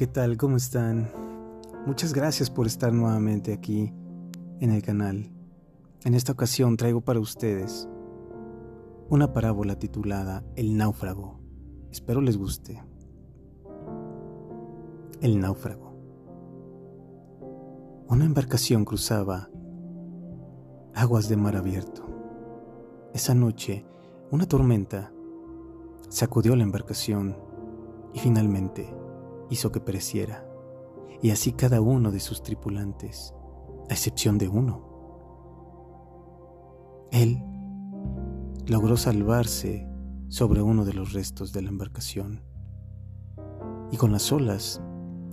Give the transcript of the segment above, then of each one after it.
¿qué tal? ¿Cómo están? Muchas gracias por estar nuevamente aquí en el canal. En esta ocasión traigo para ustedes una parábola titulada El náufrago. Espero les guste. El náufrago. Una embarcación cruzaba aguas de mar abierto. Esa noche, una tormenta sacudió la embarcación y finalmente hizo que pereciera, y así cada uno de sus tripulantes, a excepción de uno. Él logró salvarse sobre uno de los restos de la embarcación, y con las olas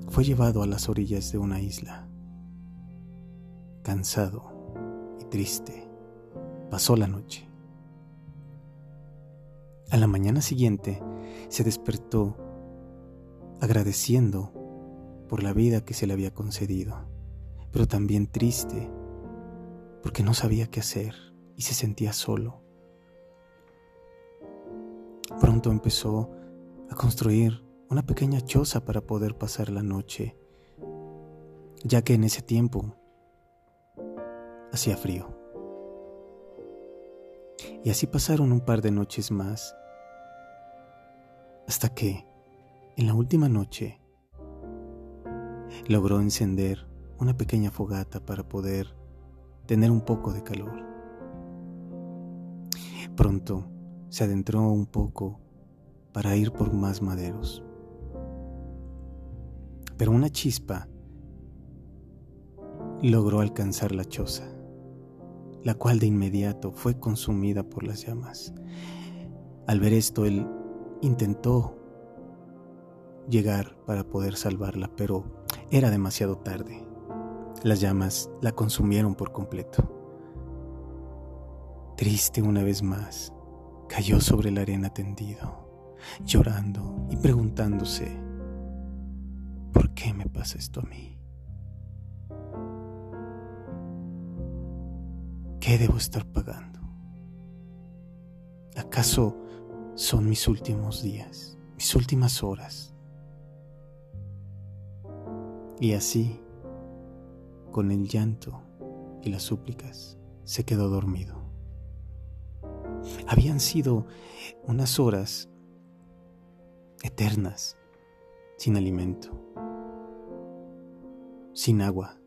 fue llevado a las orillas de una isla. Cansado y triste, pasó la noche. A la mañana siguiente se despertó agradeciendo por la vida que se le había concedido, pero también triste porque no sabía qué hacer y se sentía solo. Pronto empezó a construir una pequeña choza para poder pasar la noche, ya que en ese tiempo hacía frío. Y así pasaron un par de noches más, hasta que, en la última noche, logró encender una pequeña fogata para poder tener un poco de calor. Pronto se adentró un poco para ir por más maderos, pero una chispa logró alcanzar la choza, la cual de inmediato fue consumida por las llamas. Al ver esto, él intentó llegar para poder salvarla, pero era demasiado tarde. Las llamas la consumieron por completo. Triste una vez más, cayó sobre la arena tendido, llorando y preguntándose, ¿por qué me pasa esto a mí? ¿Qué debo estar pagando? ¿Acaso son mis últimos días, mis últimas horas? Y así, con el llanto y las súplicas, se quedó dormido. Habían sido unas horas eternas, sin alimento, sin agua.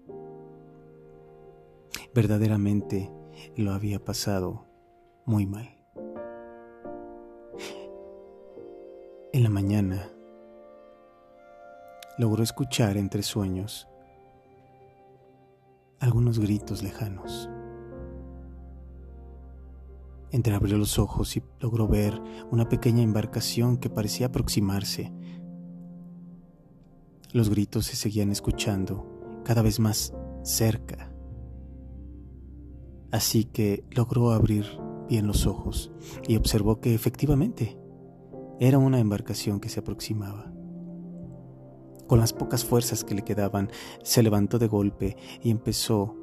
Verdaderamente lo había pasado muy mal. En la mañana logró escuchar entre sueños algunos gritos lejanos. Entreabrió los ojos y logró ver una pequeña embarcación que parecía aproximarse. Los gritos se seguían escuchando cada vez más cerca. Así que logró abrir bien los ojos y observó que efectivamente era una embarcación que se aproximaba. Con las pocas fuerzas que le quedaban, se levantó de golpe y empezó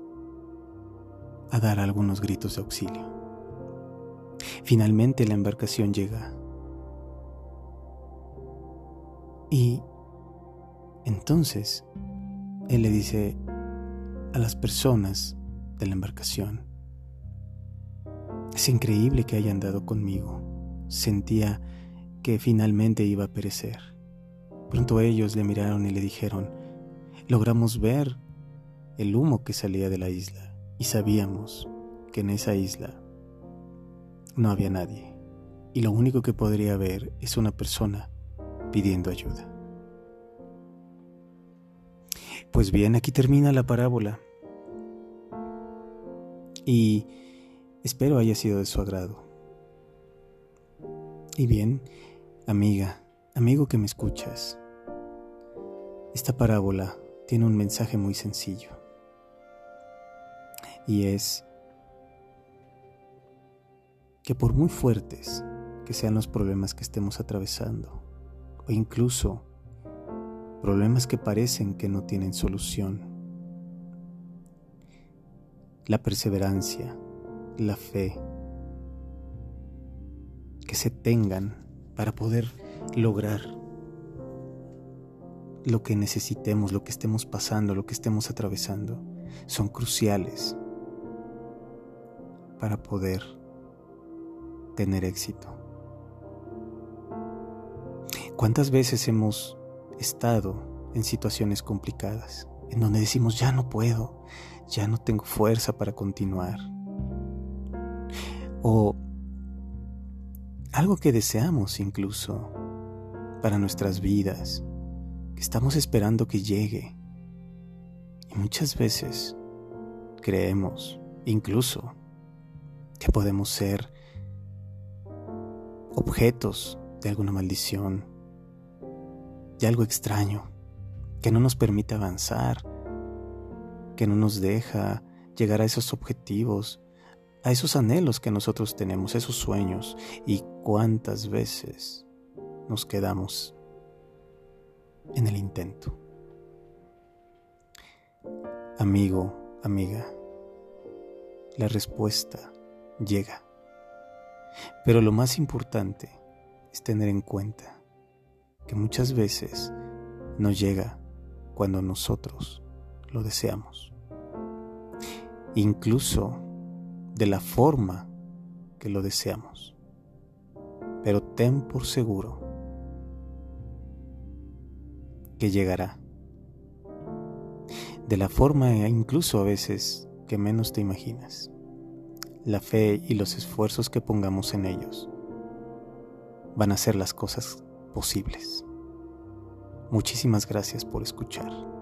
a dar algunos gritos de auxilio. Finalmente la embarcación llega. Y entonces él le dice a las personas de la embarcación: es increíble que haya andado conmigo. Sentía que finalmente iba a perecer. Pronto ellos le miraron y le dijeron: logramos ver el humo que salía de la isla y sabíamos que en esa isla no había nadie, y lo único que podría haber es una persona pidiendo ayuda. Pues bien, aquí termina la parábola, y espero haya sido de su agrado. Y bien, amiga, amigo que me escuchas, esta parábola tiene un mensaje muy sencillo, y es que por muy fuertes que sean los problemas que estemos atravesando, o incluso problemas que parecen que no tienen solución, la perseverancia, la fe que se tengan para poder lograr lo que necesitemos, lo que estemos pasando, lo que estemos atravesando, son cruciales para poder tener éxito. ¿Cuántas veces hemos estado en situaciones complicadas, en donde decimos, ya no puedo, ya no tengo fuerza para continuar? O algo que deseamos incluso para nuestras vidas, que estamos esperando que llegue. Y muchas veces creemos, incluso, que podemos ser objetos de alguna maldición, de algo extraño, que no nos permite avanzar, que no nos deja llegar a esos objetivos, a esos anhelos que nosotros tenemos, esos sueños. Y cuántas veces nos quedamos en el intento. Amigo, amiga, la respuesta llega. Pero lo más importante es tener en cuenta que muchas veces no llega cuando nosotros lo deseamos. Incluso de la forma que lo deseamos. Pero ten por seguro que llegará. De la forma incluso a veces que menos te imaginas. La fe y los esfuerzos que pongamos en ellos van a hacer las cosas posibles. Muchísimas gracias por escuchar.